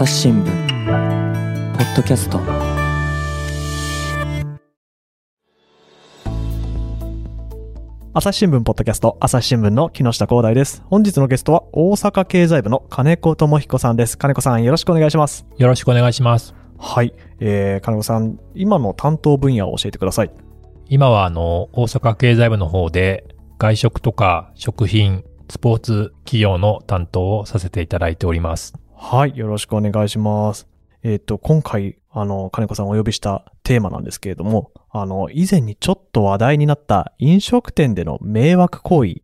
朝日新聞ポッドキャスト。朝日新聞ポッドキャスト、朝日新聞の木下光大です。本日のゲストは大阪経済部の金子智彦さんです。金子さん、よろしくお願いします。よろしくお願いします。はい、金子さん、今の担当分野を教えてください。今は大阪経済部の方で外食とか食品、スポーツ企業の担当をさせていただいております。はい、よろしくお願いします。今回金子さんをお呼びしたテーマなんですけれども、以前にちょっと話題になった飲食店での迷惑行為っ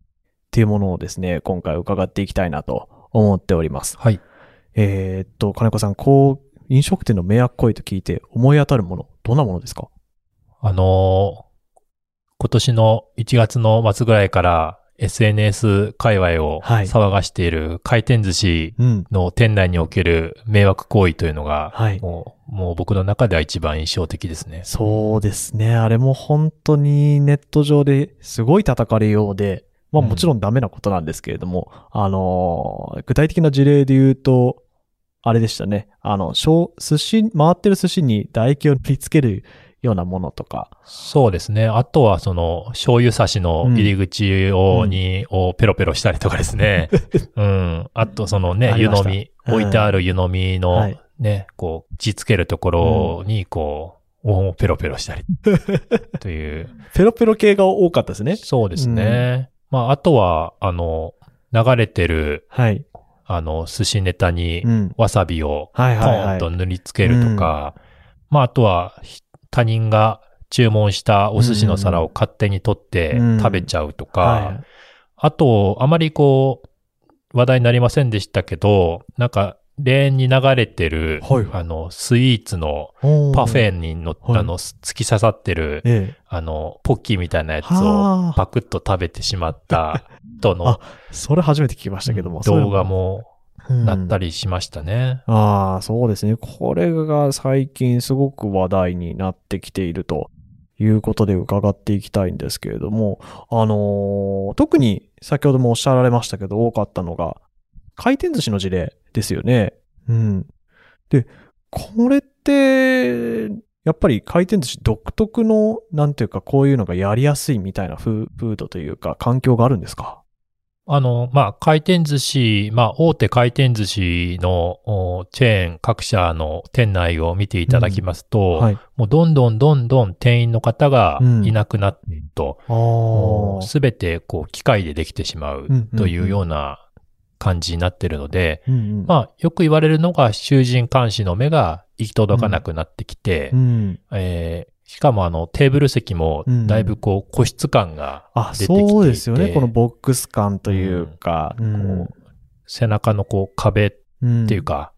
ていうものをですね、今回伺っていきたいなと思っております。はい。金子さん、飲食店の迷惑行為と聞いて思い当たるもの、どんなものですか？今年の1月の末ぐらいからSNS 界隈を騒がしている回転寿司の店内における迷惑行為というのが、もう僕の中では一番印象的ですね。そうですね。あれも本当にネット上ですごい叩かれようで、もちろんダメなことなんですけれども、具体的な事例で言うと、あれでしたね。回ってる寿司に唾液を塗りつけるようなものとか。そうですね。あとは醤油差しの入り口をペロペロしたりとかですね。うん。あと湯飲み、置いてある湯飲みのね、血つけるところにペロペロしたりという。ペロペロ系が多かったですね。そうですね。あとは流れてる、寿司ネタにわさびをポンと塗りつけるとか、あとは他人が注文したお寿司の皿を勝手に取って食べちゃうとか、あと、あまり話題になりませんでしたけど、なんか、レーンに流れてる、スイーツのパフェにのった突き刺さってる、ポッキーみたいなやつをパクッと食べてしまったとの、それ初めて聞きましたけども。動画も、なったりしましたね。ああ、そうですね。これが最近すごく話題になってきているということで伺っていきたいんですけれども、特に先ほどもおっしゃられましたけど、多かったのが回転寿司の事例ですよね。うん。で、これってやっぱり回転寿司独特のこういうのがやりやすいみたいな風土というか環境があるんですか？回転寿司、大手回転寿司のチェーン各社の店内を見ていただきますと、もうどんどん店員の方がいなくなっていると、すべて機械でできてしまうというような感じになっているので、よく言われるのが衆人環視の目が行き届かなくなってきて、しかもテーブル席もだいぶ個室感が出てきていて、そうですよね。このボックス感というか、背中の壁っていうか、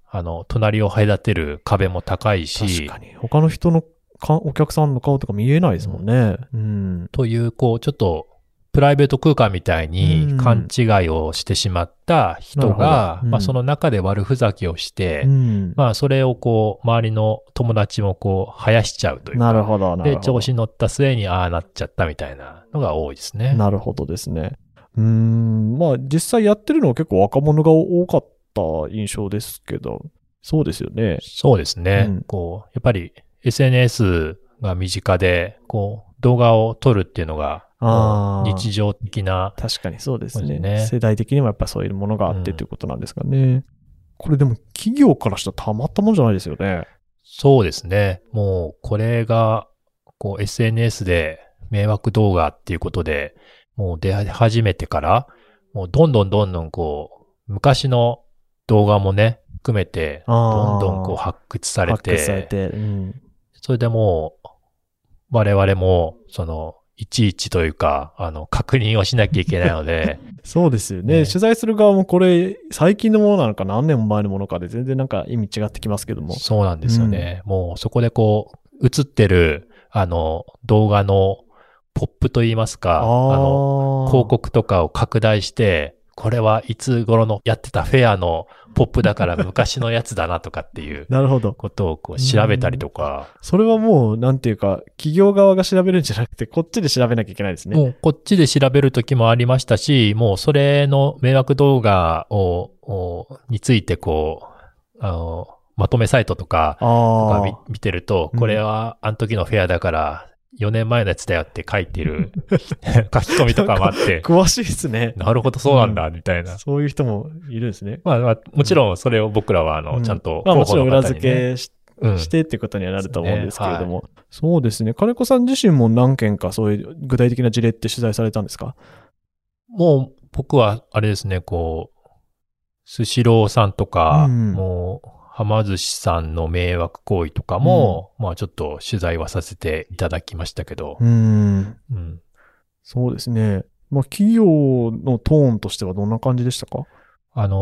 隣を隔てる壁も高いし、確かに他の人のお客さんの顔とか見えないですもんね。というちょっとプライベート空間みたいに勘違いをしてしまった人が、その中で悪ふざけをして、それを周りの友達も生やしちゃうというか。なるほど。で、調子に乗った末になっちゃったみたいなのが多いですね。なるほどですね。実際やってるのは結構若者が多かった印象ですけど、そうですよね。そうですね。やっぱり SNS が身近で、動画を撮るっていうのが、日常的な。確かにそうですね。世代的にもやっぱそういうものがあってということなんですかね。これでも企業からしたらたまったもんじゃないですよね。そうですね。もうこれがSNS で迷惑動画っていうことでもう出始めてから、もうどんどん昔の動画もね含めてどんどん発掘されて、それでもう我々もいちいちというか、確認をしなきゃいけないので。そうですよね。取材する側もこれ、最近のものなのか何年も前のものかで全然意味違ってきますけども。そうなんですよね。もうそこで映ってる、動画のポップといいますか、広告とかを拡大して、これはいつ頃のやってたフェアのポップだから昔のやつだなとかっていうことを調べたりとか。それはもう企業側が調べるんじゃなくてこっちで調べなきゃいけないですね。もうこっちで調べる時もありましたし、もうそれの迷惑動画についてまとめサイトとか見てると、これはあの時のフェアだから4年前のやつだよって書いてる書き込みとかもあって。詳しいですね。なるほど、そうなんだ、みたいな。そういう人もいるんですね。まあ、まあ、もちろんそれを僕らはちゃんと、もちろん裏付けしてっていうことにはなると思うんですけれども。そうですね。金子さん自身も何件かそういう具体的な事例って取材されたんですか？もう僕はあれですね、スシローさんとか、もう、はま寿司さんの迷惑行為とかも、まあちょっと取材はさせていただきましたけど。そうですね。まあ企業のトーンとしてはどんな感じでしたか？企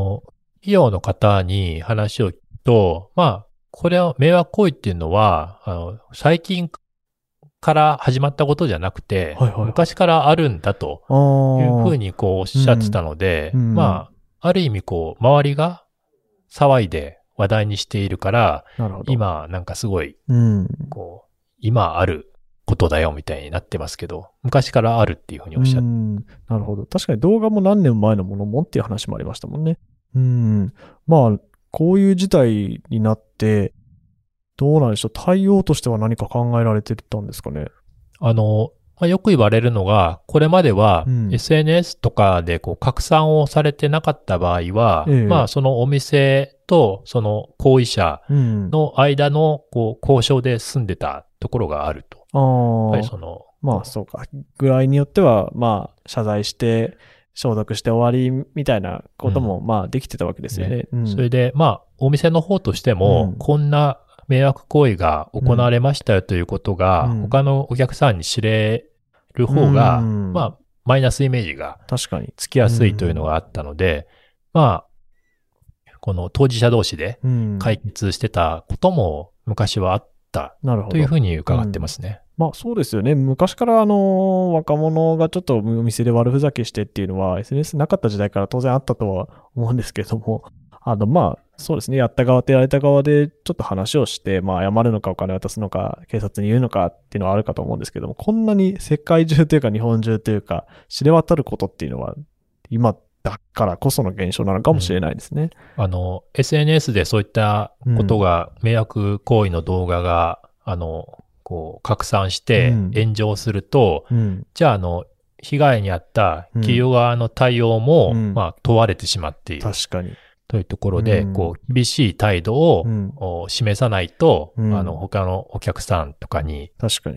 業の方に話を聞くと、まあ、これは迷惑行為っていうのは、最近から始まったことじゃなくて、昔からあるんだというふうにおっしゃってたので、まあ、ある意味周りが騒いで話題にしているから、今なんかすごい、今あることだよみたいになってますけど、昔からあるっていうふうにおっしゃって。なるほど。確かに動画も何年前のものもっていう話もありましたもんね。まあ、こういう事態になって、どうなんでしょう。対応としては何か考えられてたんですかね。よく言われるのが、これまでは SNS とかで拡散をされてなかった場合は、まあそのお店とその行為者の間の交渉で済んでたところがあると。やっぱりまあそうか。具合によっては、まあ謝罪して、消毒して終わりみたいなこともまあできてたわけですよね。それでまあお店の方としても、こんな迷惑行為が行われましたよということが、他のお客さんに知れる方が、まあ、マイナスイメージがつきやすいというのがあったので、まあ、この当事者同士で解決してたことも昔はあったというふうに伺ってますね。まあそうですよね。昔から若者がちょっとお店で悪ふざけしてっていうのは SNS なかった時代から当然あったとは思うんですけれども、まあ、そうですね。やった側とやられた側でちょっと話をして、まあ謝るのかお金渡すのか警察に言うのかっていうのはあるかと思うんですけども、こんなに世界中というか日本中というか知れ渡ることっていうのは今だからこその現象なのかもしれないですね。SNS でそういったことが、迷惑行為の動画が、拡散して炎上すると、じゃあ被害に遭った企業側の対応も、まあ問われてしまっている。確かに。というところで、厳しい態度を示さないと、他のお客さんとかに、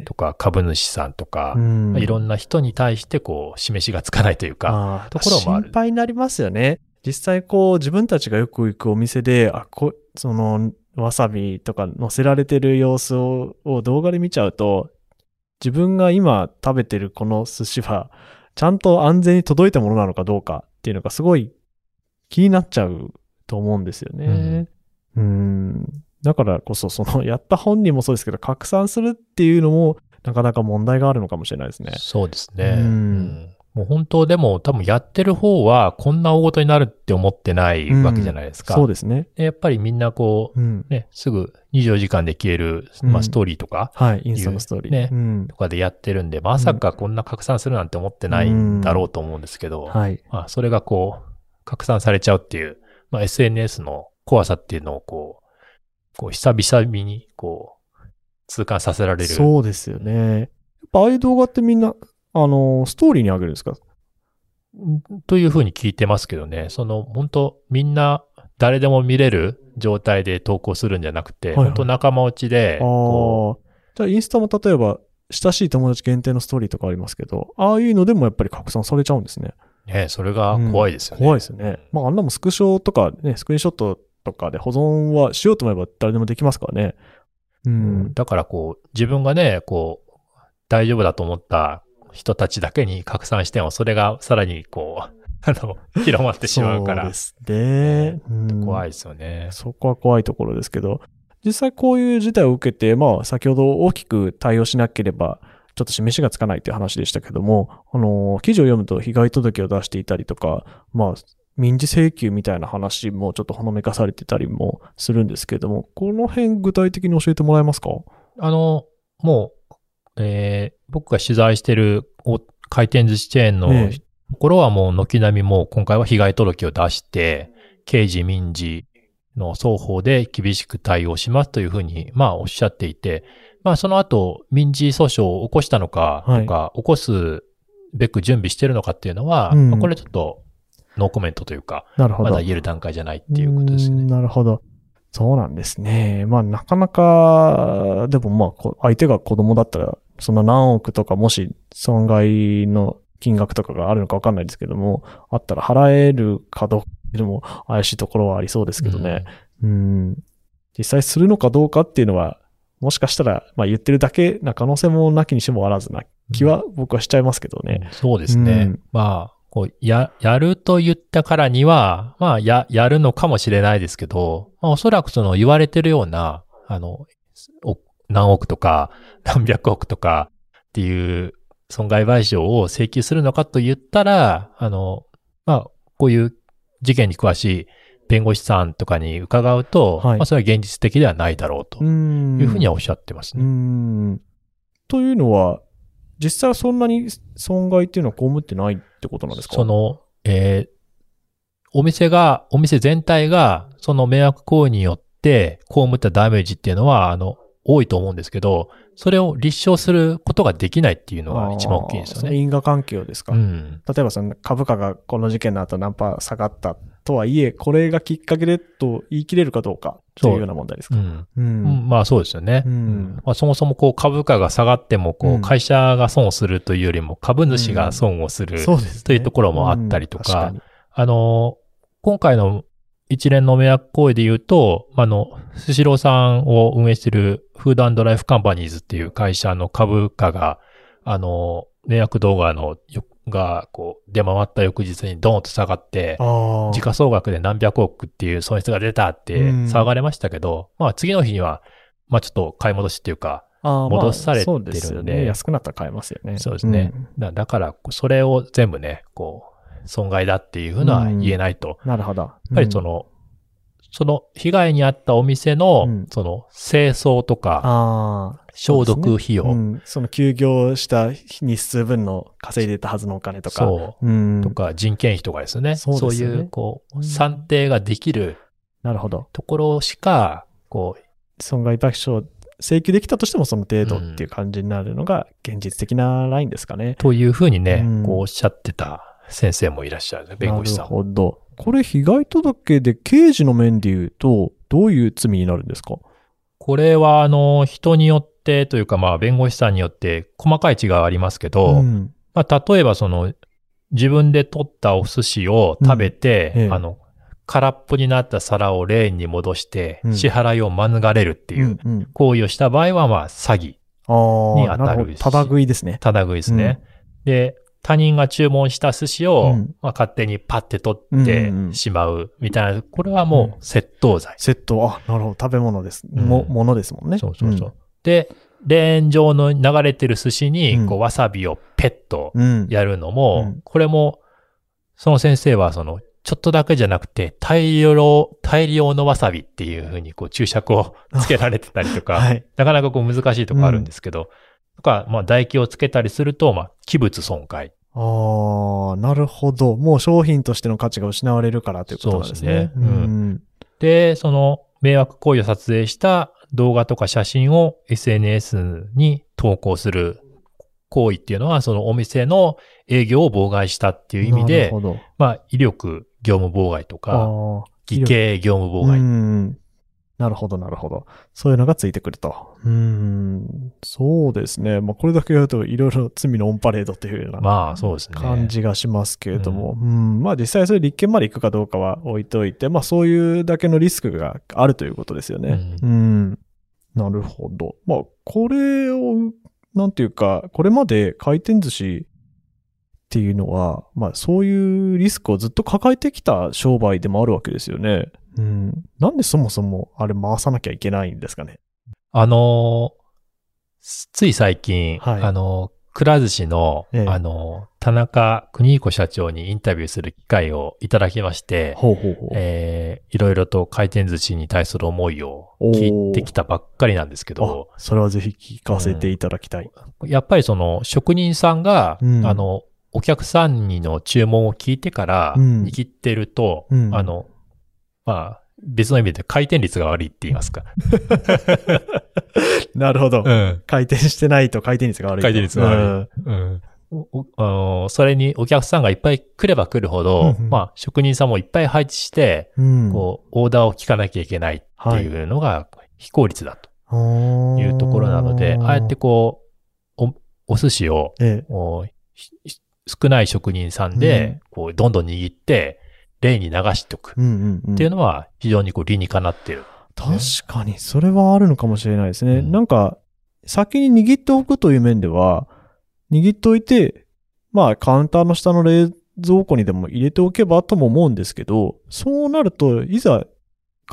とか、株主さんとか、いろんな人に対して、示しがつかないというか、ところもある。心配になりますよね。実際、自分たちがよく行くお店で、わさびとか載せられてる様子を動画で見ちゃうと、自分が今食べてるこの寿司は、ちゃんと安全に届いたものなのかどうかっていうのがすごい、気になっちゃうと思うんですよね。だからこそ、やった本人もそうですけど、拡散するっていうのも、なかなか問題があるのかもしれないですね。そうですね。もう本当、でも多分やってる方は、こんな大事になるって思ってないわけじゃないですか。そうですね。やっぱりみんなすぐ24時間で消える、まあ、ストーリーとか、インスタのストーリー、とかでやってるんで、まさかこんな拡散するなんて思ってないんだろうと思うんですけど、まあ、それが拡散されちゃうっていう、まあ、SNS の怖さっていうのを久々に痛感させられる。そうですよね。やっぱああいう動画ってみんな、ストーリーに上げるんですか？というふうに聞いてますけどね。本当みんな誰でも見れる状態で投稿するんじゃなくて、本当仲間内で。じゃあインスタも例えば、親しい友達限定のストーリーとかありますけど、ああいうのでもやっぱり拡散されちゃうんですね。それが怖いですよね。怖いですよね。まあ、あんなもスクショとかね、スクリーンショットとかで保存はしようと思えば誰でもできますからね。だから自分がね、大丈夫だと思った人たちだけに拡散しても、それがさらに広まってしまうから。そうですね。怖いですよね。そこは怖いところですけど、実際こういう事態を受けて、まあ、先ほど大きく対応しなければ、ちょっと示しがつかないという話でしたけども、記事を読むと被害届を出していたりとか、まあ、民事請求みたいな話もちょっとほのめかされてたりもするんですけれども、この辺具体的に教えてもらえますか？もう、僕が取材してる回転寿司チェーンのところはもう軒並みもう今回は被害届を出して、刑事、民事、の双方で厳しく対応しますというふうに、まあおっしゃっていて、まあその後民事訴訟を起こしたのかとか、はい、起こすべく準備してるのかっていうのは、うん、まあこれちょっとノーコメントというか、まだ言える段階じゃないっていうことですね。なるほど。そうなんですね。まあなかなか、でもまあ相手が子供だったら、その何億とかもし損害の金額とかがあるのかわかんないですけども、あったら払えるかどうかでも怪しいところはありそうですけどね。うん、実際するのかどうかっていうのは、もしかしたら、まあ言ってるだけな可能性もなきにしもあらずな気は僕はしちゃいますけどね。うん、そうですね。うん、まあこうやると言ったからには、まあやるのかもしれないですけど、まあおそらくその言われてるような、何億とか何百億とかっていう損害賠償を請求するのかと言ったら、まあこういう事件に詳しい弁護士さんとかに伺うと、はい、まあそれは現実的ではないだろうというふうにはおっしゃってますね。というのは、実際はそんなに損害っていうのは被ってないってことなんですか？その、お店全体が、その迷惑行為によって被ったダメージっていうのは、多いと思うんですけど、それを立証することができないっていうのが一番大きいんですよね。因果関係ですか。うん、例えばその株価がこの事件の後何パー下がったとはいえ、これがきっかけでと言い切れるかどうかというような問題ですか。まあそうですよね。まあ、そもそもこう株価が下がってもこう会社が損をするというよりも株主が損をするというところもあったりとか、今回の一連の迷惑行為で言うと、スシローさんを運営しているフード&ライフカンパニーズっていう会社の株価が、迷惑動画がこう出回った翌日にドーンと下がって、時価総額で何百億っていう損失が出たって騒がれましたけど、まあ次の日には、まあちょっと買い戻しっていうか、戻されてるんで。まあ、そうですよね。安くなったら買えますよね。そうですね。だから、それを全部ね、こう、損害だっていうふうのは言えないと。なるほど。やっぱりその被害に遭ったお店の、その清掃とか、消毒費用、その休業した日数分の稼いでたはずのお金とか。そう。とか人件費とかですね。そういう、こう、算定ができる。なるほど。ところしか、こう。損害賠償請求できたとしてもその程度っていう感じになるのが現実的なラインですかね。というふうにね、こうおっしゃってた。先生もいらっしゃるね、弁護士さん。なるほど。これ、被害届で刑事の面で言うと、どういう罪になるんですか？これは、人によってというか、まあ、弁護士さんによって細かい違いはありますけど、まあ、例えば、自分で取ったお寿司を食べて、空っぽになった皿をレーンに戻して、支払いを免れるっていう行為をした場合は、まあ、詐欺に当たるし。ただ食いですね。ただ食いですね。で、他人が注文した寿司を、まあ、勝手にパッて取ってしまうみたいな、これはもう窃盗罪。窃盗、なるほど。食べ物です。ものですもんね。そう。で、レーン上の流れてる寿司に、こう、わさびをペッとやるのも、これも、その先生は、ちょっとだけじゃなくて、大量のわさびっていうふうに、こう、注釈をつけられてたりとか、はい、なかなかこう、難しいところあるんですけど、とか、まあ、唾液をつけたりすると、まあ、器物損壊。なるほど。もう商品としての価値が失われるからということなんですね。そうですね。で、その迷惑行為を撮影した動画とか写真を SNS に投稿する行為っていうのは、そのお店の営業を妨害したっていう意味で、まあ、威力業務妨害とか、偽計業務妨害。なるほど、なるほど。そういうのがついてくると。そうですね。まあ、これだけ言うと、いろいろ罪のオンパレードというような。まあ、そうですね。感じがしますけれども。まあ、実際それ立件まで行くかどうかは置いといて、まあ、そういうだけのリスクがあるということですよね。なるほど。まあ、これを、なんていうか、これまで回転寿司っていうのは、まあ、そういうリスクをずっと抱えてきた商売でもあるわけですよね。なんでそもそもあれ回さなきゃいけないんですかね。つい最近、くら寿司の、田中邦彦社長にインタビューする機会をいただきまして、いろいろと回転寿司に対する思いを聞いてきたばっかりなんですけど。それはぜひ聞かせていただきたい。やっぱり職人さんが、お客さんの注文を聞いてから握ってると、まあ、別の意味で回転率が悪いって言いますか。なるほど、うん。回転してないと回転率が悪い。回転率が悪い。うんそれにお客さんがいっぱい来れば来るほど、うんうん、まあ職人さんもいっぱい配置して、うん、こうオーダーを聞かなきゃいけないっていうのが非効率だというところなので、はい、ああやってこう お寿司を、ええ、少ない職人さんでこうどんどん握ってレーンに流しておくっていうのは非常にこう理にかなっている、ねうんうんうん。確かにそれはあるのかもしれないですね、うん。なんか先に握っておくという面では。握っといて、まあカウンターの下の冷蔵庫にでも入れておけばとも思うんですけど、そうなるといざ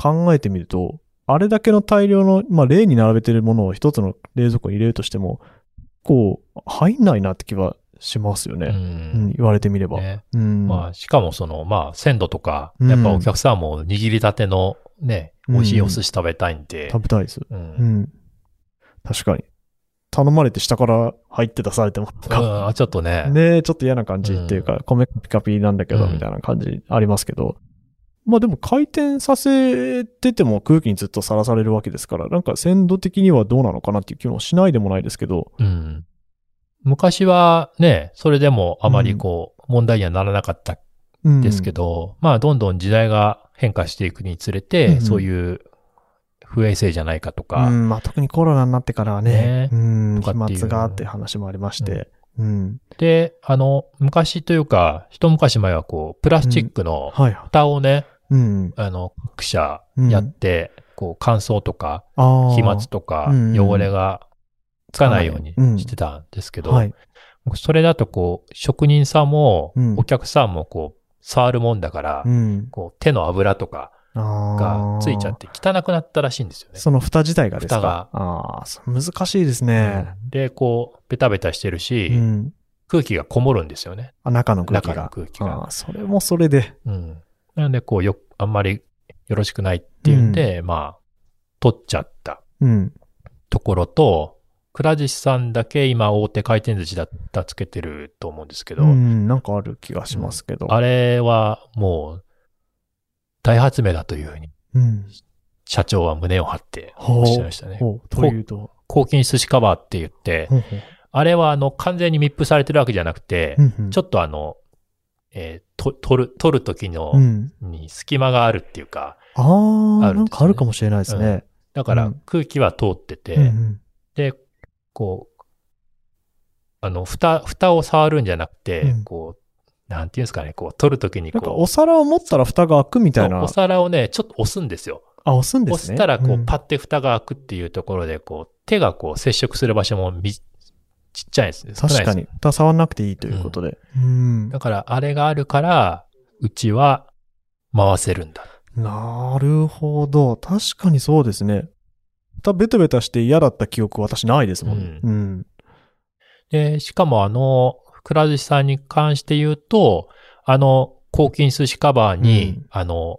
考えてみると、あれだけの大量の、まあ例に並べてるものを一つの冷蔵庫に入れるとしても、こう入んないなって気はしますよね。うん、言われてみれば。ねうん、まあしかもその、まあ鮮度とか、やっぱお客さんも握りたてのね、うん、美味しいお寿司食べたいんで。食べたいです。うんうん、確かに。頼まれて下から入って出されてもとか、うん、ちょっとね。ねちょっと嫌な感じっていうか、うん、米カピカピなんだけど、みたいな感じありますけど。うん、まあでも回転させてても空気にずっとさらされるわけですから、なんか鮮度的にはどうなのかなっていう気もしないでもないですけど。うん、昔はね、それでもあまりこう、問題にはならなかったんですけど、うん、まあどんどん時代が変化していくにつれて、うん、そういう、不衛生じゃないかとか。うん、まあ特にコロナになってからはね、うん、飛沫がって話もありまして、うんうん。で、昔というか、一昔前はこう、プラスチックの蓋をね、うんはい、各社やって、うん、こう、乾燥とか、飛沫とか、汚れがつかないようにしてたんですけど、うんはい、それだとこう、職人さんも、お客さんもこう、触るもんだから、うん、こう手の油とか、がついちゃって汚くなったらしいんですよね。その蓋自体がですか？蓋が。ああ、難しいですね。で、こう、ベタベタしてるし、うん、空気がこもるんですよね。あ、中の空気が。中の空気が。あ、それもそれで。うん。なんで、こう、あんまりよろしくないっていうんで、うん、まあ、取っちゃったところと、くら寿司さんだけ今大手回転寿司だったつけてると思うんですけど。うん、なんかある気がしますけど。うん、あれはもう、大発明だというふうに、うん、社長は胸を張っておっしゃいましたね。というと抗菌寿司カバーって言って、ほうほうあれは完全に密封されてるわけじゃなくて、うんうん、ちょっと取る時の、うん、に隙間があるっていうか、あるんですね、なんかあるかもしれないですね。うん、だから空気は通ってて、うんうん、でこう蓋を触るんじゃなくて、うん、こうなんていうんですかね、こう、取るときにこう。なんかお皿を持ったら蓋が開くみたいな。お皿をね、ちょっと押すんですよ。あ、押すんですね。押したら、こう、パッて蓋が開くっていうところで、こう、手がこう、接触する場所もちっちゃいんですね。確かに。蓋触んなくていいということで。うん。だから、あれがあるから、うちは回せるんだ。なるほど。確かにそうですね。蓋ベタベタして嫌だった記憶、私ないですもんね。うん。うん、で、しかもくら寿司さんに関して言うと、抗菌寿司カバーに、うん、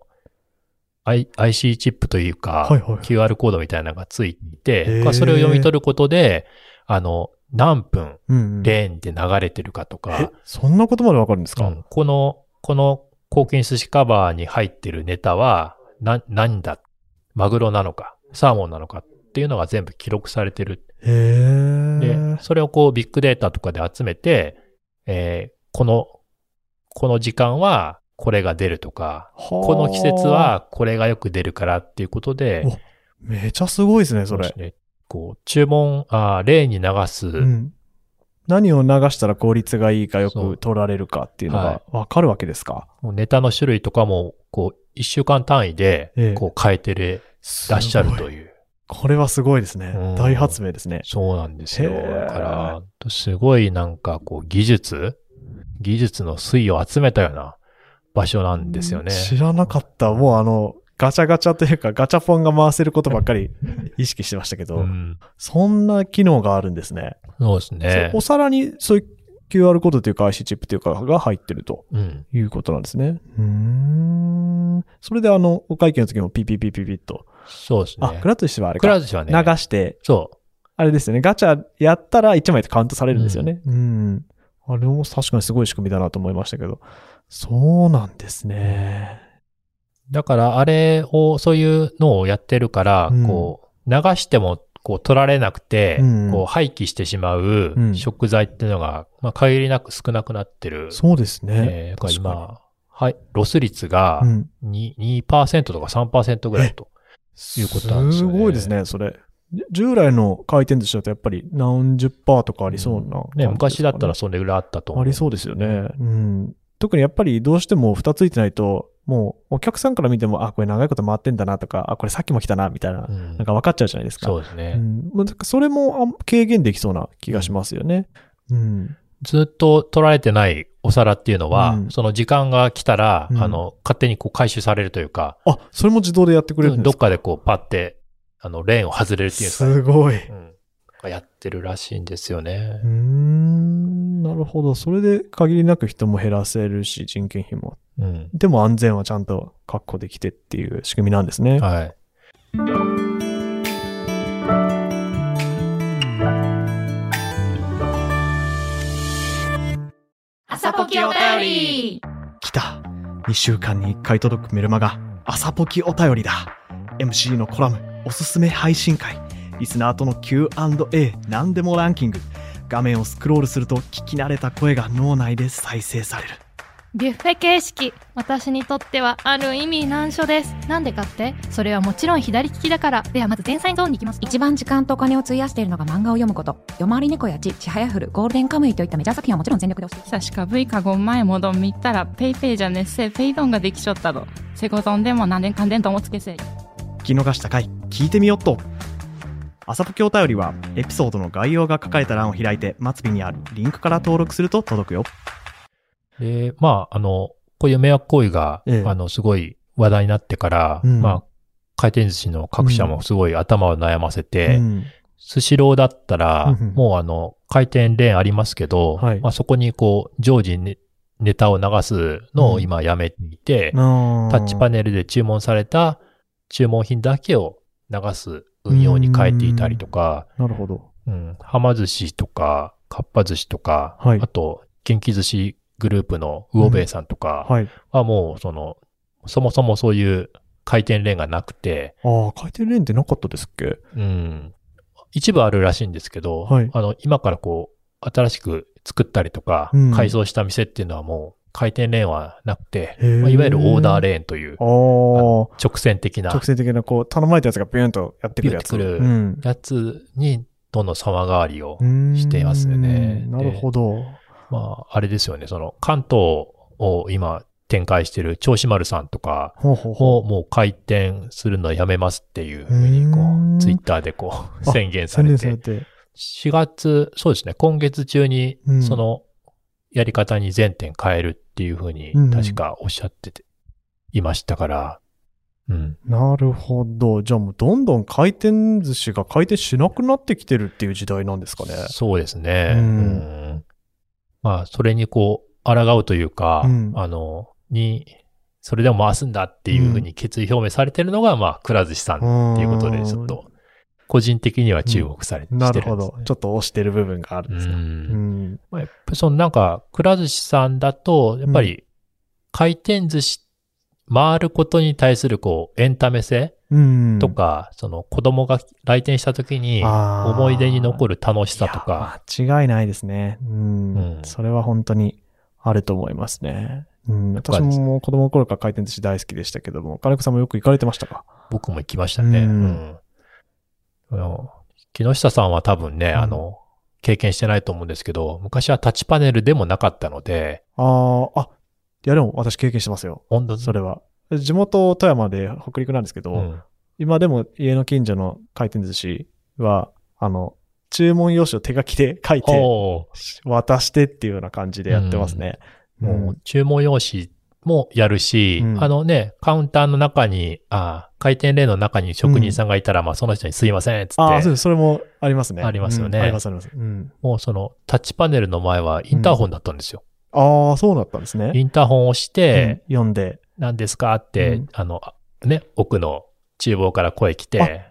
IC チップというか、はいはい、QR コードみたいなのがついて、それを読み取ることで、何分、レーンで流れてるかとか。うんうん、そんなことまでわかるんですか？うん、この抗菌寿司カバーに入ってるネタは、何だ？マグロなのか、サーモンなのかっていうのが全部記録されてる。で、それをこうビッグデータとかで集めて、この時間はこれが出るとか、この季節はこれがよく出るからっていうことで。めちゃすごいですね、それ。ね、こう、レーンに流す、うん。何を流したら効率がいいかよく取られるかっていうのがわかるわけですか？はい、ネタの種類とかも、こう、一週間単位で、こう変えてらっしゃるという。これはすごいですね、うん。大発明ですね。そうなんですよ。だから、すごいなんかこう技術の粋を集めたような場所なんですよね。知らなかった。もうガチャガチャというかガチャポンが回せることばっかり意識してましたけど、うん、そんな機能があるんですね。そうですね。お皿にそういう QR コードというか IC チップというかが入ってるということなんですね。それでお会計の時もピピピピピッと。そうですね。あ、くら寿司はあれか。くら寿司はね。流して。そう。あれですよね。ガチャやったら1枚でカウントされるんですよね。うん。あれも確かにすごい仕組みだなと思いましたけど。そうなんですね。だからあれを、そういうのをやってるから、うん、こう、流してもこう取られなくて、うん、こう廃棄してしまう食材っていうのが、まあ、限りなく少なくなってる。そうですね。だから今、はい、ロス率が 2% とか 3% ぐらいということなんですよね。すごいですね、それ。従来の回転寿司だとやっぱり何十パーとかありそうな、ね。ね、昔だったらそれぐらいあったと思う。ありそうですよね。うん。特にやっぱりどうしても蓋ついてないと、もうお客さんから見ても、あ、これ長いこと回ってんだなとか、あ、これさっきも来たなみたいな、うん、なんか分かっちゃうじゃないですか。そうですね。うん、それも軽減できそうな気がしますよね。うん、ずっと取られてないお皿っていうのは、うん、その時間が来たら、うん、勝手にこう回収されるというか。あ、それも自動でやってくれるんですか？どっかでこうパッて、レーンを外れるっていうんですかね。すごい。うん、やってるらしいんですよね。なるほど。それで限りなく人も減らせるし、人件費も。うん、でも安全はちゃんと確保できてっていう仕組みなんですね。はい。朝ポキお便り。来た。2週間に1回届くメルマガ、朝ポキお便りだ。MC のコラム、おすすめ配信会、リスナーとの Q&A、何でもランキング。画面をスクロールすると聞き慣れた声が脳内で再生される。ビュッフェ形式、私にとってはある意味難所です。なんでかって、それはもちろん左利きだから。ではまず前菜ゾーンに行きます。一番時間とお金を費やしているのが漫画を読むこと。夜回り猫やちはやふる、ゴールデンカムイといったメジャー作品はもちろん全力で押して。さしか V かごん前もどん見たら、ペイペイじゃねっせ、ペイドンができちょったど。セゴゾンでも何年間でんともつけせ。聞き逃した回、聞いてみよっと。朝ポキお便りはエピソードの概要が書かれた欄を開いて末尾にあるリンクから登録すると届くよ。で、まあ、こういう迷惑行為が、すごい話題になってから、うん、まあ、回転寿司の各社もすごい頭を悩ませて、スシローだったら、もう回転レーンありますけど、はい、まあ、そこにこう、常時にネタを流すのを今やめていて、タッチパネルで注文された注文品だけを流す運用に変えていたりとか、なるほど。うん。はま寿司とか、かっぱ寿司とか、はい、あと、元気寿司、グループの魚べいさんとかはもうそもそもそういう回転レーンがなくて。ああ、回転レーンってなかったですっけ？うん。一部あるらしいんですけど、はい、今からこう、新しく作ったりとか、改装した店っていうのはもう回転レーンはなくて、まあ、いわゆるオーダーレーンという、直線的なこう、頼まれたやつがビューンとやってくるやつ。ビューンってくるやつに、どんどん様変わりをしてますよね。なるほど。まあ、あれですよね。関東を今展開している銚子丸さんとかをもう回転するのやめますっていうふうに、ツイッターで宣言されて。4月、そうですね。今月中に、その、やり方に全店変えるっていうふうに、確かおっしゃっていましたから。うん、なるほど。じゃあもうどんどん回転寿司が回転しなくなってきてるっていう時代なんですかね。そうですね。まあ、それに抗うというか、それでも回すんだっていうふうに決意表明されてるのが、まあ、くら寿司さんっていうことで、ちょっと、個人的には注目されてるんですね。なるほど。ちょっと推してる部分があるんですか。まあ、やっぱなんか、くら寿司さんだと、やっぱり、回転寿司、回ることに対する、エンタメ性とか、子供が来店した時に、思い出に残る楽しさとか。間違いないですね。それは本当にあると思いますね。私も子供の頃から回転寿司大好きでしたけども、金子さんもよく行かれてましたか？僕も行きましたね。木下さんは多分ね、経験してないと思うんですけど、昔はタッチパネルでもなかったので。いやでも私経験してますよ。本当に？それは。地元富山で北陸なんですけど、今でも家の近所の回転寿司は、注文用紙を手書きで書いて、渡してっていうような感じでやってますね。もう注文用紙もやるし、カウンターの中に、回転レーンの中に職人さんがいたら、まあその人にすいませんっつって。それもありますね。ありますよね。ありますあります。もうタッチパネルの前はインターホンだったんですよ。ああ、そうだったんですね。インターホンを押して、読んで、何ですかって、奥の厨房から声来て。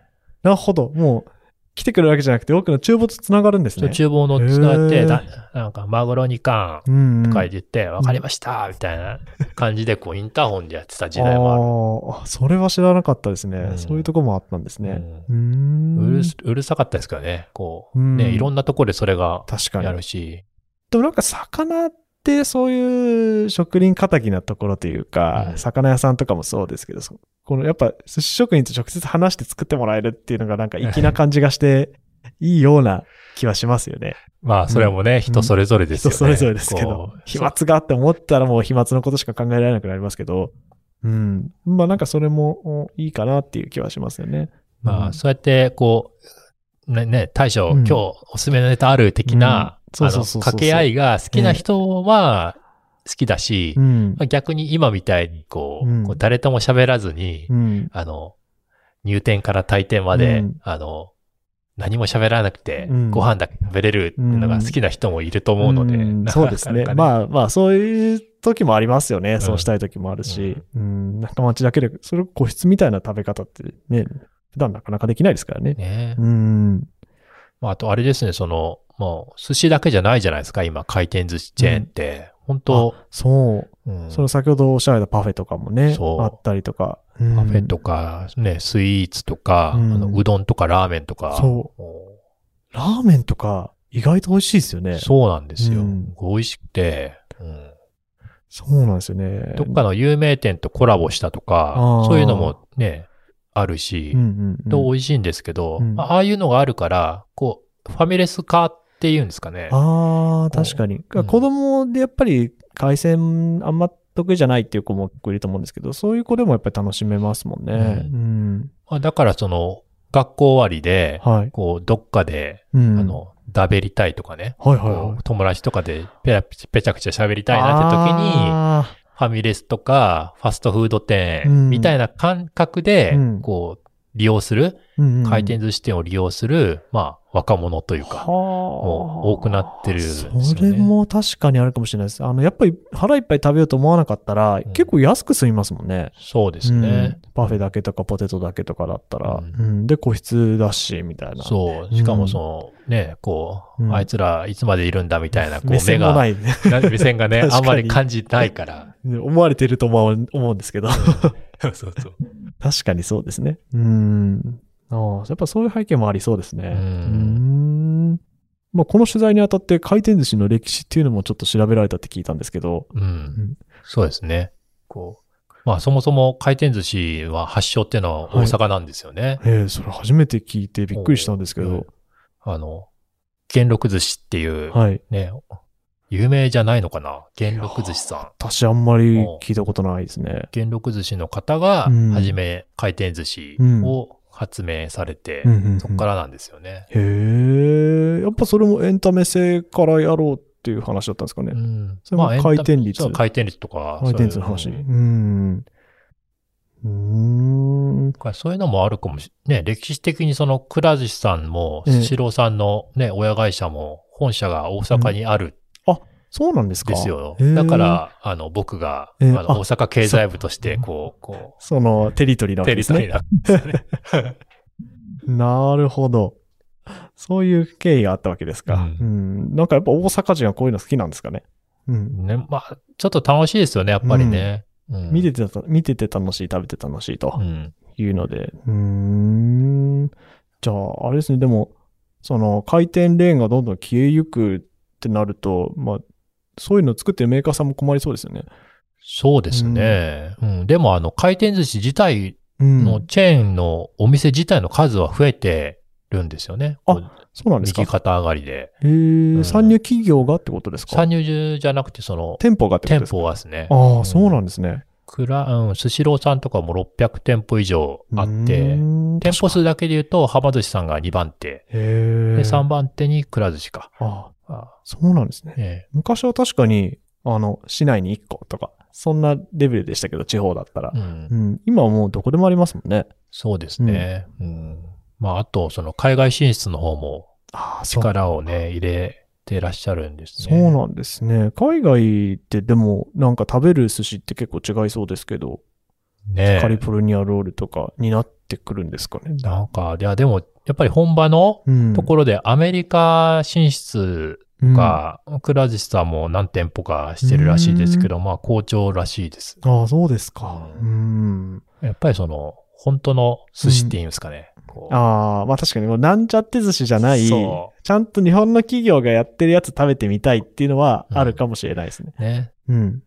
なるほど。もう、来てくれるわけじゃなくて、奥の厨房と繋がるんですね。厨房の繋がって、なんか、マグロ2貫とか言って、わかりましたみたいな感じで、こう、インターホンでやってた時代もある。ああ、それは知らなかったですね。そういうとこもあったんですね。うるさかったですからね。こう、ね、いろんなところでそれがやるし。でもなんか、魚ってそういう職人仇なところというか、魚屋さんとかもそうですけど、このやっぱ寿司職人と直接話して作ってもらえるっていうのがなんか粋な感じがしていいような気はしますよね。まあそれもね、人それぞれですよね。人それぞれですけど、飛沫があって思ったらもう飛沫のことしか考えられなくなりますけど、うん、まあなんかそれもいいかなっていう気はしますよね。まあそうやってこう、ね、大将、今日おすすめのネタある的な、掛け合いが好きな人は、好きだし、逆に今みたいにこう誰とも喋らずに、入店から退店まで、何も喋らなくて、ご飯だけ食べれるっていうのが好きな人もいると思うので。そうですね。まあまあ、そういう時もありますよね。そうしたい時もあるし、なんか街だけで、それ個室みたいな食べ方ってね、普段なかなかできないですからね。ね。まあ、あとあれですね、もう寿司だけじゃないじゃないですか、今、回転寿司チェーンって。本当。そう。その先ほどおっしゃられたパフェとかもね、あったりとか。パフェとか、ね、スイーツとか、うどんとかラーメンとか。そう。ラーメンとか、意外と美味しいですよね。そうなんですよ。美味しくて。そうなんですよね。どっかの有名店とコラボしたとか、そういうのもね、あるし、美味しいんですけど、ああいうのがあるから、こう、ファミレス化っていうんですかね。ああ、確かに。子供でやっぱり海鮮あんま得意じゃないっていう子もいると思うんですけど、そういう子でもやっぱり楽しめますもんね。だから学校終わりで、こう、どっかで、だべりたいとかね。友達とかでぺちゃくちゃ喋りたいなって時に、ファミレスとか、ファストフード店みたいな感覚で、こう、利用する、回転寿司店を利用する、まあ、若者というか、もう多くなってるんですよね。それも確かにあるかもしれないです。やっぱり腹いっぱい食べようと思わなかったら、結構安く済みますもんね。そうですね。パフェだけとかポテトだけとかだったら、で、個室だし、みたいな。そう。しかもね、こう、あいつらいつまでいるんだみたいな、こう、目線がない。目線がね、あんまり感じないから。思われてると思うんですけど。そうそう。確かにそうですね。やっぱそういう背景もありそうですね。まあ、この取材にあたって回転寿司の歴史っていうのもちょっと調べられたって聞いたんですけど。そうですね。こう。まあそもそも回転寿司は発祥っていうのは大阪なんですよね。それ初めて聞いてびっくりしたんですけど。元禄寿司っていう、ね、有名じゃないのかな、元禄寿司さん。私あんまり聞いたことないですね。元禄寿司の方が初め回転寿司を発明されて、そこからなんですよね。へえ。やっぱそれもエンタメ性からやろうっていう話だったんですかね。それも回転率。まあ、回転率とか。回転率の話。そういうのもあるかもしれない。ね、歴史的にくら寿司さんも、スシローさんのね、親会社も、本社が大阪にある。あ、そうなんですか。ですよ。だから、僕が、大阪経済部として、こう。テリトリーなんですね。テリトリーなんですね。なるほど。そういう経緯があったわけですか。なんかやっぱ大阪人はこういうの好きなんですかね。ね、まあ、ちょっと楽しいですよね、やっぱりね。見てて楽しい、食べて楽しいというので。じゃあ、あれですね、でも、回転レーンがどんどん消えゆくってなると、まあ、そういうのを作ってるメーカーさんも困りそうですよね。そうですね。でも、回転寿司自体のチェーンのお店自体の数は増えてるんですよね。あ、そうなんですか。右肩上がりで。参入企業がってことですか？参入じゃなくて、店舗がってことですか？店舗はですね。ああ、そうなんですね。スシローさんとかも600店舗以上あって、店舗数だけで言うと、はま寿司さんが2番手。で、3番手にくら寿司か。そうなんですね。昔は確かに、市内に1個とか、そんなレベルでしたけど、地方だったら。今はもうどこでもありますもんね。そうですね。まあ、あと、海外進出の方も、力をね、入れてらっしゃるんですね。そうなんですね。海外ってでも、なんか食べる寿司って結構違いそうですけど。カリフォルニアロールとかになってくるんですかね。なんか、いや、でも、やっぱり本場のところでアメリカ進出とか、くら寿司さんも何店舗かしてるらしいですけど、まあ、好調らしいです。ああ、そうですか。やっぱりその、本当の寿司っていうんですかね。ああ、まあ確かに、なんちゃって寿司じゃない、ちゃんと日本の企業がやってるやつ食べてみたいっていうのはあるかもしれないですね。ね。うん。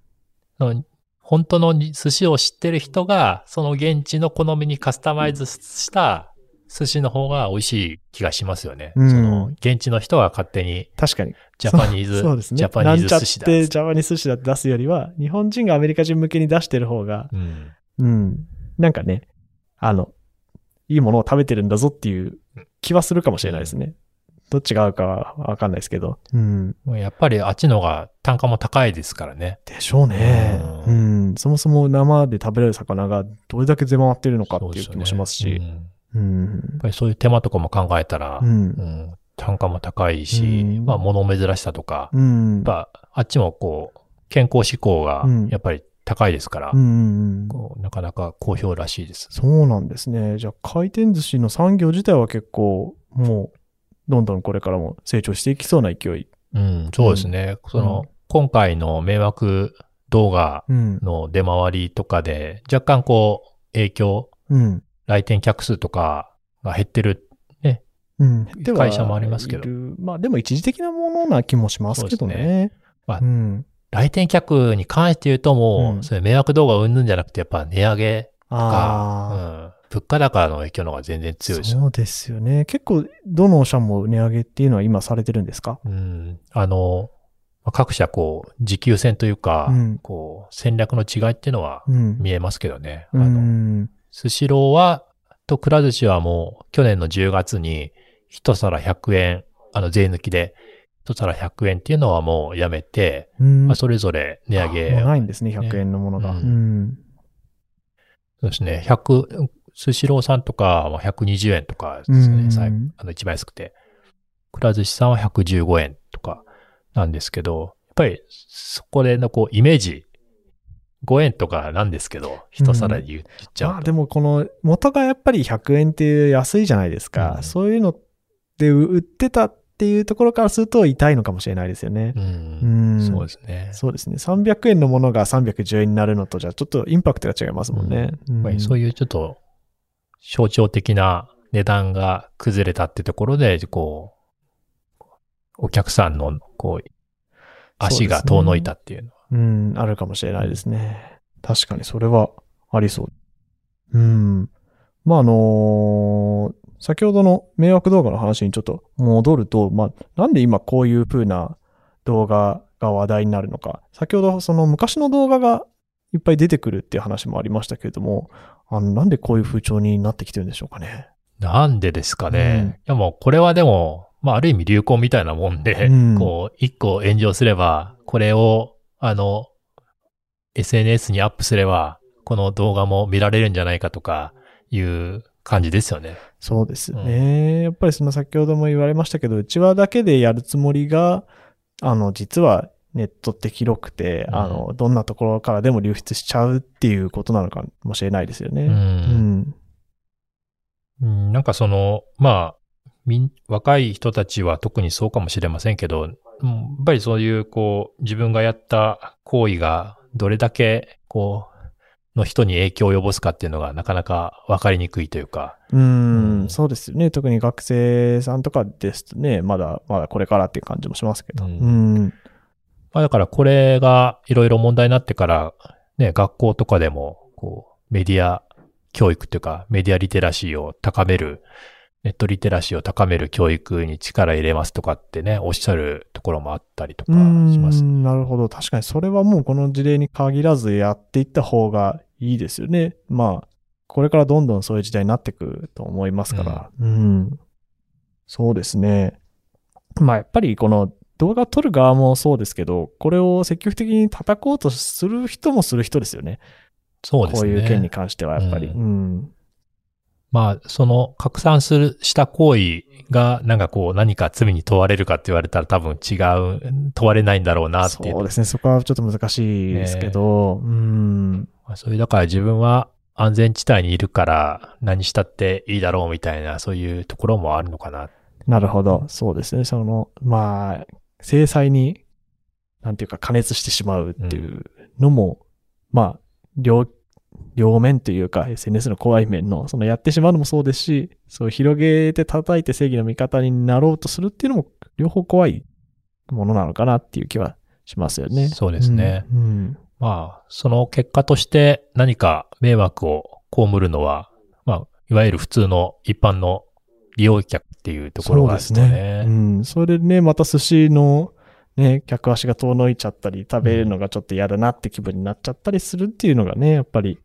本当の寿司を知ってる人が、その現地の好みにカスタマイズした寿司の方が美味しい気がしますよね。その、現地の人は勝手に。確かに。ジャパニーズ寿司だ。なんちゃってジャパニーズ寿司だって出すよりは、日本人がアメリカ人向けに出してる方が、なんかね、いいものを食べてるんだぞっていう気はするかもしれないですね。どっちが合うかはわかんないですけど。やっぱりあっちの方が単価も高いですからね。でしょうね。そもそも生で食べられる魚がどれだけ出回ってるのかっていう気もしますし。やっぱりそういう手間とかも考えたら、単価も高いし、まあ物珍しさとか、やっぱあっちもこう、健康志向がやっぱり高いですから、なかなか好評らしいです。そうなんですね。じゃあ回転寿司の産業自体は結構もう、どんどんこれからも成長していきそうな勢い。そうですね。今回の迷惑動画の出回りとかで、若干こう、影響、来店客数とかが減ってる、ね。会社もありますけど。まあでも一時的なものな気もしますけどね。来店客に関して言うともう、それ迷惑動画をうんぬんじゃなくて、やっぱ値上げとか、物価高の影響の方が全然強いですよね。そうですよね。結構、どの社も値上げっていうのは今されてるんですか？各社こう、持久戦というか、こう、戦略の違いっていうのは見えますけどね。スシローは、とくら寿司はもう、去年の10月に、一皿100円、税抜きで、一皿100円っていうのはもうやめて、それぞれ値上げ、ね。もうないんですね、100円のものが。そうですね、スシローさんとかは120円とかですね、一番安くて。くら寿司さんは115円とかなんですけど、やっぱりそこでのこうイメージ、5円とかなんですけど、一皿で言っちゃうと。まあでもこの元がやっぱり100円っていう安いじゃないですか。そういうので売ってたっていうところからすると痛いのかもしれないですよね。そうですね。そうですね。300円のものが310円になるのとじゃちょっとインパクトが違いますもんね。そういうちょっと、象徴的な値段が崩れたってところで、こう、お客さんの、こう、足が遠のいたっていうのは。あるかもしれないですね。確かにそれはありそう。まあ、先ほどの迷惑動画の話にちょっと戻ると、まあ、なんで今こういう風な動画が話題になるのか。先ほどその昔の動画がいっぱい出てくるっていう話もありましたけれども、なんでこういう風潮になってきてるんでしょうかね。なんでですかね。でも、これはでも、まあ、ある意味流行みたいなもんで、こう、一個炎上すれば、これを、SNS にアップすれば、この動画も見られるんじゃないかとか、いう感じですよね。そうですね。やっぱりその先ほども言われましたけど、うちわだけでやるつもりが、実は、ネットって広くて、どんなところからでも流出しちゃうっていうことなのかもしれないですよね。なんかその、まあ、若い人たちは特にそうかもしれませんけど、やっぱりそういう、こう、自分がやった行為がどれだけ、こう、の人に影響を及ぼすかっていうのがなかなか分かりにくいというか。そうですよね。特に学生さんとかですとね、まだこれからっていう感じもしますけど。まあだからこれがいろいろ問題になってから、ね、学校とかでも、こう、メディア教育というか、メディアリテラシーを高める、ネットリテラシーを高める教育に力入れますとかってね、おっしゃるところもあったりとかします。なるほど。確かにそれはもうこの事例に限らずやっていった方がいいですよね。まあ、これからどんどんそういう時代になってくると思いますから。そうですね。まあやっぱりこの、動画撮る側もそうですけど、これを積極的に叩こうとする人もする人ですよね。そうですね。こういう件に関してはやっぱり。まあ、その拡散した行為がなんかこう何か罪に問われるかって言われたら多分違う、問われないんだろうなっていう。そうですね。そこはちょっと難しいですけど。そういう、だから自分は安全地帯にいるから何したっていいだろうみたいな、そういうところもあるのかな。なるほど。そうですね。その、まあ、制裁に、なんていうか加熱してしまうっていうのも、うん、まあ、両面というか SNS の怖い面の、そのやってしまうのもそうですし、そう広げて叩いて正義の味方になろうとするっていうのも両方怖いものなのかなっていう気はしますよね。そうですね。うんうん、まあその結果として何か迷惑を被るのは、まあいわゆる普通の一般の利用客っていうところがですね。そうですね。うん、それでね、また寿司のね、客足が遠のいちゃったり、食べるのがちょっと嫌だなって気分になっちゃったりするっていうのがね、やっぱり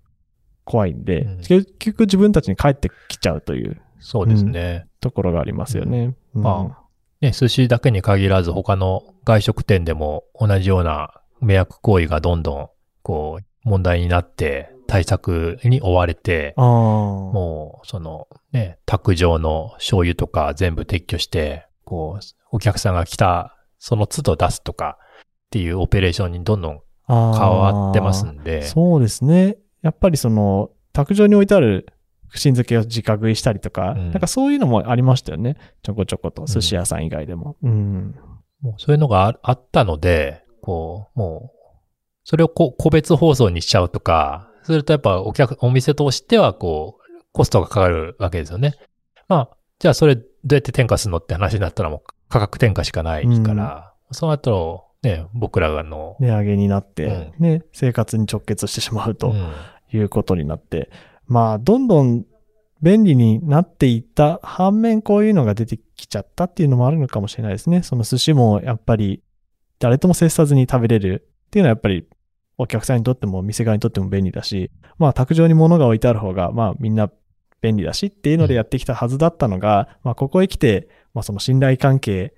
怖いんで、うん、結局自分たちに返ってきちゃうという、そうですね、うん、ところがありますよね。うん、まあ、ね、寿司だけに限らず他の外食店でも同じような迷惑行為がどんどんこう問題になって対策に追われて、もうそのね、卓上の醤油とか全部撤去して、こうお客さんが来たその都度出すとかっていうオペレーションにどんどん変わってますんで。そうですね。やっぱりその卓上に置いてある福神漬けを自家食いしたりとか、うん、なんかそういうのもありましたよね。ちょこちょこと寿司屋さん以外でも。うんうん、もうそういうのがあったので、こうもうそれを個別包装にしちゃうとか、するとやっぱお店としてはこうコストがかかるわけですよね。まあじゃあそれどうやって転嫁するのって話になったらもう。価格転嫁しかないから、うん、その後、ね、僕らがの値上げになって、うん、ね、生活に直結してしまうということになって、うん、まあどんどん便利になっていった反面、こういうのが出てきちゃったっていうのもあるのかもしれないですね。その寿司もやっぱり誰とも接さずに食べれるっていうのはやっぱりお客さんにとっても店側にとっても便利だし、まあ卓上に物が置いてある方がまあみんな便利だしっていうのでやってきたはずだったのが、うん、まあここへ来てまあ、その信頼関係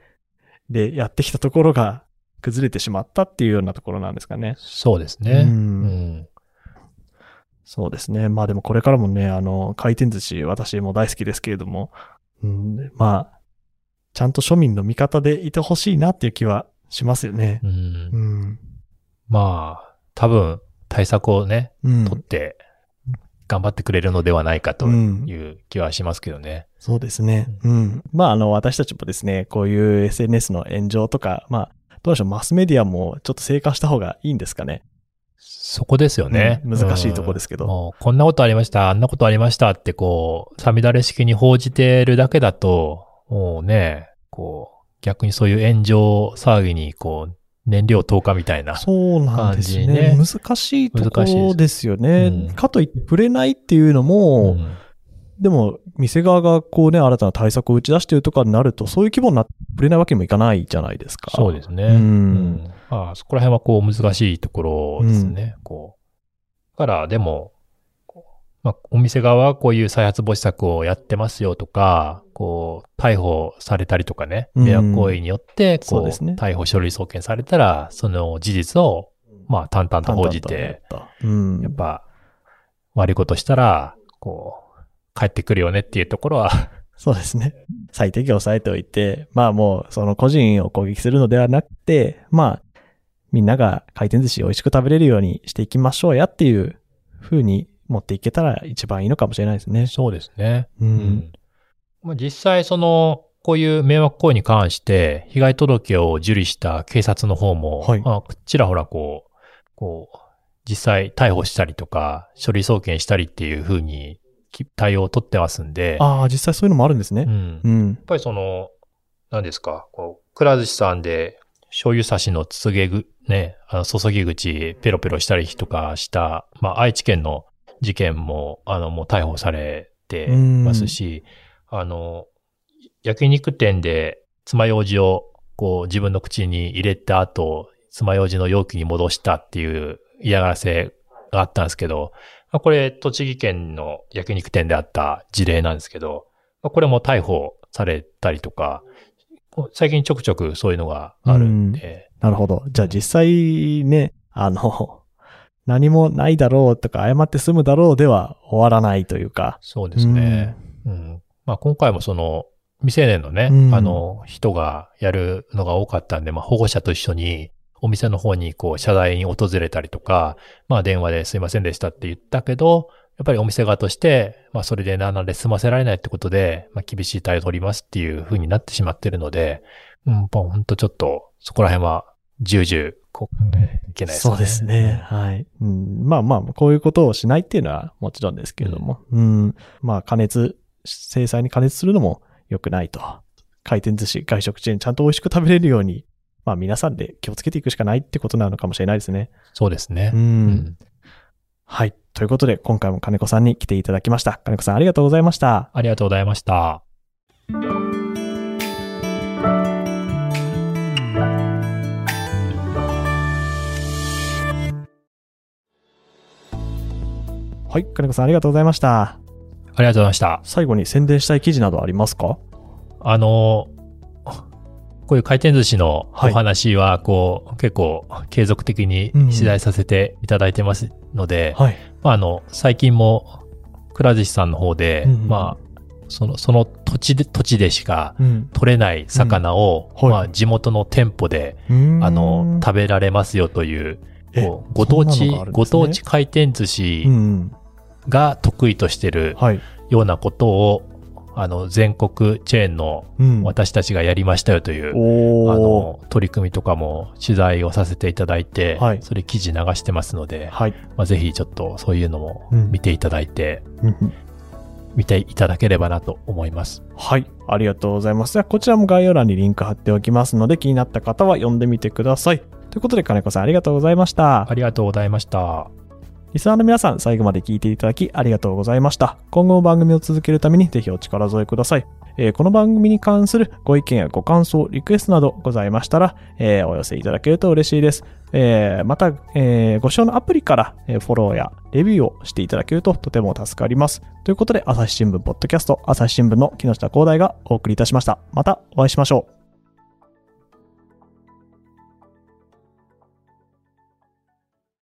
でやってきたところが崩れてしまったっていうようなところなんですかね。そうですね。うん、うん、そうですね。まあでもこれからもね、回転寿司私も大好きですけれども、うん、まあちゃんと庶民の味方でいてほしいなっていう気はしますよね。うんうん、まあ多分対策をね、うん、取って頑張ってくれるのではないかという気はしますけどね。うん、そうですね。うん。まあ、私たちもですね、こういう SNS の炎上とか、まあ、どうでしょう、マスメディアもちょっと正解した方がいいんですかね。そこですよね。うん、難しいとこですけど。もうこんなことありました、あんなことありましたって、こう、さみだれ式に報じてるだけだと、もうね、こう、逆にそういう炎上騒ぎに、こう、燃料投下みたいな感じ、ね。そうなんですね。難しいところですよね。うん、かといって触れないっていうのも、うん、でも店側がこうね、新たな対策を打ち出しているとかになると、そういう規模になって触れないわけにもいかないじゃないですか。そうですね。うんうん、ああ、そこら辺はこう難しいところですね。うん、こうだからでも、まあ、お店側はこういう再発防止策をやってますよとか、こう、逮捕されたりとかね、迷惑行為によって、こう、逮捕書類送検されたら、その事実を、まあ、淡々と報じて、やっぱ、悪いことしたら、こう、帰ってくるよねっていうところは、そうですね。最適を抑えておいて、まあもう、その個人を攻撃するのではなくて、まあ、みんなが回転寿司を美味しく食べれるようにしていきましょうやっていうふうに持っていけたら一番いいのかもしれないですね。そうですね。うん。実際そのこういう迷惑行為に関して被害届を受理した警察の方も、はい、まあ、ちらほらこう実際逮捕したりとか書類送検したりっていう風に対応を取ってますんで。ああ、実際そういうのもあるんですね。うん。うん、やっぱりその何ですか、こうくら寿司さんで醤油差しのつつげぐね、注ぎ口ペロペロしたりとかした、まあ、愛知県の事件ももう逮捕されてますし。焼肉店で爪楊枝をこう自分の口に入れた後、爪楊枝の容器に戻したっていう嫌がらせがあったんですけど、まあ、これ栃木県の焼肉店であった事例なんですけど、まあ、これも逮捕されたりとか、最近ちょくちょくそういうのがあるんで。なるほど。じゃあ実際ね、何もないだろうとか謝って済むだろうでは終わらないというか。そうですね。うん、まあ、今回もその未成年のね、うん、人がやるのが多かったんで、まあ、保護者と一緒にお店の方にこう謝罪に訪れたりとか、まあ、電話ですいませんでしたって言ったけど、やっぱりお店側として、それで7で済ませられないってことで、厳しい対応を取りますっていう風になってしまってるので、ほんとちょっと、そこら辺は、重々、いけないですね。そうですね。はい。こういうことをしないっていうのはもちろんですけれども、制裁に加熱するのも良くないと。回転寿司、外食チェーン、ちゃんと美味しく食べれるように、皆さんで気をつけていくしかないってことなのかもしれないですね。そうですね。はい。ということで、今回も金子さんに来ていただきました。金子さん、ありがとうございました。ありがとうございました。はい、金子さん、ありがとうございました。ありがとうございました。最後に宣伝したい記事などありますか？こういう回転寿司のお話は、結構継続的に取材させていただいてますので、最近も、くら寿司さんの方で、その土地でしか取れない魚を、地元の店舗で、食べられますよという、ご当地回転寿司が得意としてるようなことを、全国チェーンの私たちがやりましたよという、取り組みとかも取材をさせていただいて、それ記事流してますので、ぜひちょっとそういうのも見ていただいて、見ていただければなと思います。はい、ありがとうございます。こちらも概要欄にリンク貼っておきますので、気になった方は読んでみてください。ということで、金子さん、ありがとうございました。ありがとうございました。リスナーの皆さん、最後まで聞いていただきありがとうございました。今後も番組を続けるためにぜひお力添えください。この番組に関するご意見やご感想、リクエストなどございましたら、お寄せいただけると嬉しいです。また、ご視聴のアプリから、フォローやレビューをしていただけるととても助かります。ということで、朝日新聞ポッドキャスト、朝日新聞の木下広大がお送りいたしました。またお会いしましょう。